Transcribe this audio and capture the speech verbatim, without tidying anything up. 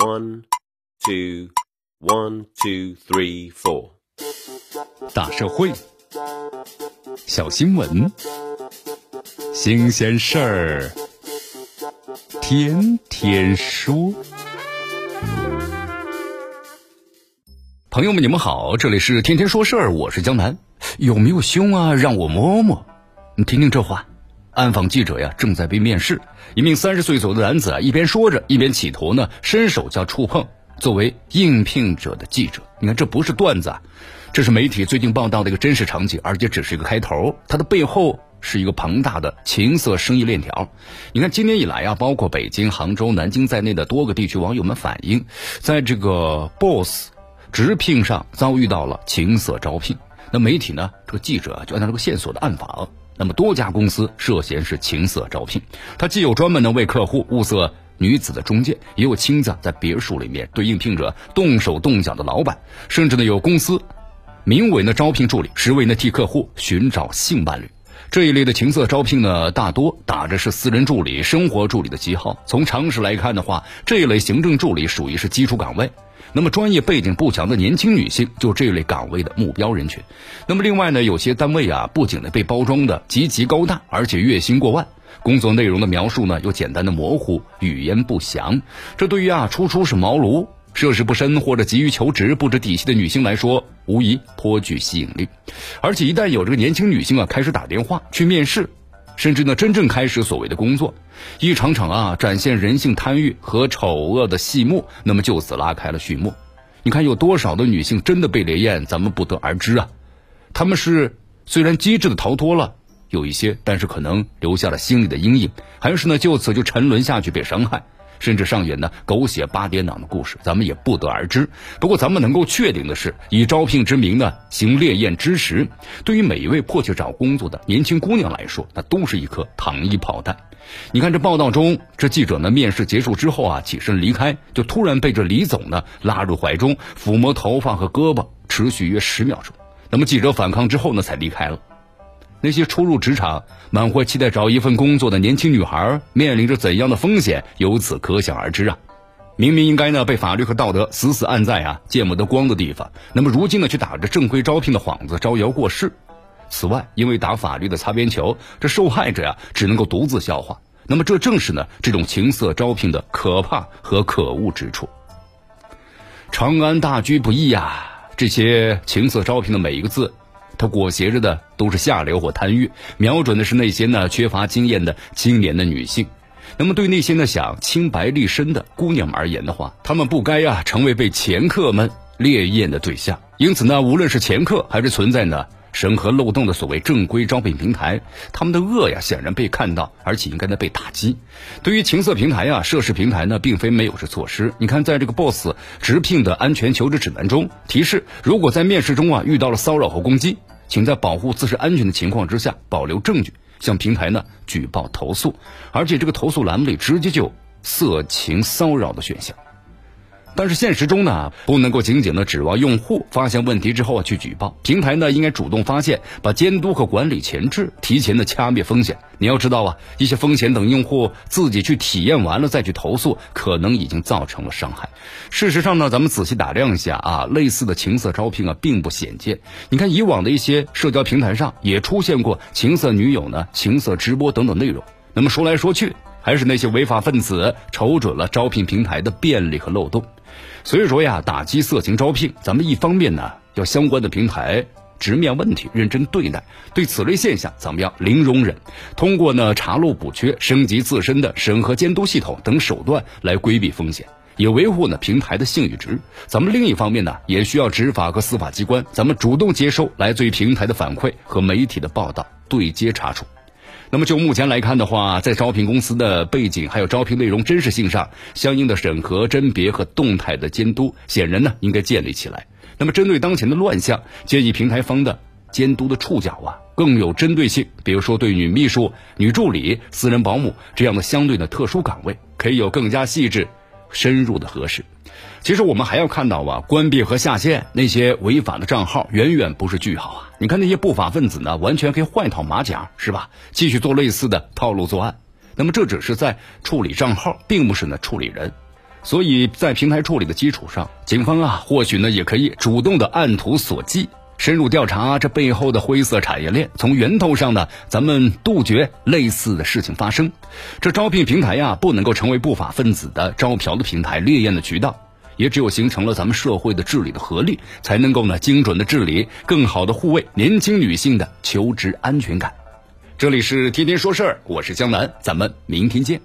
One, two, one, two, three, four。大社会，小新闻，新鲜事儿，天天说。朋友们，你们好，这里是天天说事儿，我是江南。有没有胸啊？让我摸摸。你听听这话。暗访记者呀，正在被面试。一名三十岁左右的男子啊，一边说着，一边企图呢伸手加触碰作为应聘者的记者。你看，这不是段子啊，这是媒体最近报道的一个真实场景，而且只是一个开头，它的背后是一个庞大的情色生意链条。你看，今年以来啊，包括北京、杭州、南京在内的多个地区网友们反映，在这个 boss 直聘上遭遇到了情色招聘。那媒体呢，这个记者就按照这个线索的暗访。那么多家公司涉嫌是情色招聘，他既有专门的为客户物色女子的中介，也有亲自在别墅里面对应聘者动手动脚的老板，甚至呢有公司名为呢招聘助理，实为呢替客户寻找性伴侣。这一类的情色招聘呢，大多打着是私人助理、生活助理的旗号。从常识来看的话，这一类行政助理属于是基础岗位。那么专业背景不强的年轻女性就这类岗位的目标人群。那么另外呢，有些单位啊，不仅呢被包装的极其高大，而且月薪过万，工作内容的描述呢又简单的模糊，语言不详。这对于啊初出是茅庐、涉世不深或者急于求职、不知底细的女性来说，无疑颇具吸引力。而且一旦有这个年轻女性啊开始打电话去面试，甚至呢真正开始所谓的工作，一场场啊展现人性贪欲和丑恶的戏幕，那么就此拉开了序幕。你看有多少的女性真的被雷艳，咱们不得而知啊。她们是虽然机智的逃脱了有一些，但是可能留下了心理的阴影，还是呢就此就沉沦下去被伤害，甚至上演呢狗血八点档的故事，咱们也不得而知。不过咱们能够确定的是，以招聘之名呢行烈焰之实，对于每一位迫切找工作的年轻姑娘来说，那都是一颗糖衣炮弹。你看这报道中，这记者呢面试结束之后啊起身离开，就突然被这李总呢拉入怀中，抚摸头发和胳膊，持续约十秒钟。那么记者反抗之后呢才离开了。那些初入职场满怀期待找一份工作的年轻女孩面临着怎样的风险，由此可想而知啊。明明应该呢被法律和道德死死按在啊见不得光的地方，那么如今呢却打着正规招聘的幌子招摇过市。此外，因为打法律的擦边球，这受害者啊只能够独自消化。那么这正是呢这种情色招聘的可怕和可恶之处。长安大居不易啊，这些情色招聘的每一个字，它裹挟着的都是下流或贪欲，瞄准的是那些呢缺乏经验的青年的女性。那么对那些呢想清白立身的姑娘而言的话，她们不该啊成为被掮客们烈焰的对象。因此呢，无论是掮客还是存在呢审核漏洞的所谓正规招聘平台，他们的恶呀显然被看到，而且应该呢被打击。对于情色平台啊、涉事平台呢，并非没有这措施。你看，在这个 boss 直聘的安全求职指南中提示，如果在面试中啊遇到了骚扰和攻击，请在保护自身安全的情况之下保留证据，向平台呢举报投诉。而且这个投诉栏目里直接就有色情骚扰的选项。但是现实中呢，不能够仅仅的指望用户发现问题之后啊去举报，平台呢应该主动发现，把监督和管理前置，提前的掐灭风险。你要知道啊，一些风险等用户自己去体验完了再去投诉，可能已经造成了伤害。事实上呢，咱们仔细打量一下啊，类似的情色招聘啊并不鲜见。你看以往的一些社交平台上也出现过情色女友呢、情色直播等等内容。那么说来说去，还是那些违法分子瞅准了招聘平台的便利和漏洞。所以说呀，打击色情招聘，咱们一方面呢要相关的平台直面问题，认真对待；对此类现象，咱们要零容忍，通过呢查漏补缺、升级自身的审核监督系统等手段来规避风险，也维护呢平台的信誉值。咱们另一方面呢，也需要执法和司法机关，咱们主动接收来自于平台的反馈和媒体的报道，对接查处。那么就目前来看的话，在招聘公司的背景还有招聘内容真实性上，相应的审核、甄别和动态的监督显然呢应该建立起来。那么针对当前的乱象，建议平台方的监督的触角啊更有针对性，比如说对女秘书、女助理、私人保姆这样的相对的特殊岗位，可以有更加细致深入的核实。其实我们还要看到啊，关闭和下线那些违法的账号远远不是句号啊。你看那些不法分子呢完全可以换一套马甲，是吧，继续做类似的套路作案。那么这只是在处理账号，并不是呢处理人。所以在平台处理的基础上，警方啊或许呢也可以主动的按图索骥，深入调查这背后的灰色产业链，从源头上呢咱们杜绝类似的事情发生。这招聘平台呀、啊、不能够成为不法分子的招嫖的平台、猎艳的渠道，也只有形成了咱们社会的治理的合力，才能够呢精准的治理，更好的护卫年轻女性的求职安全感。这里是天天说事儿，我是江南，咱们明天见。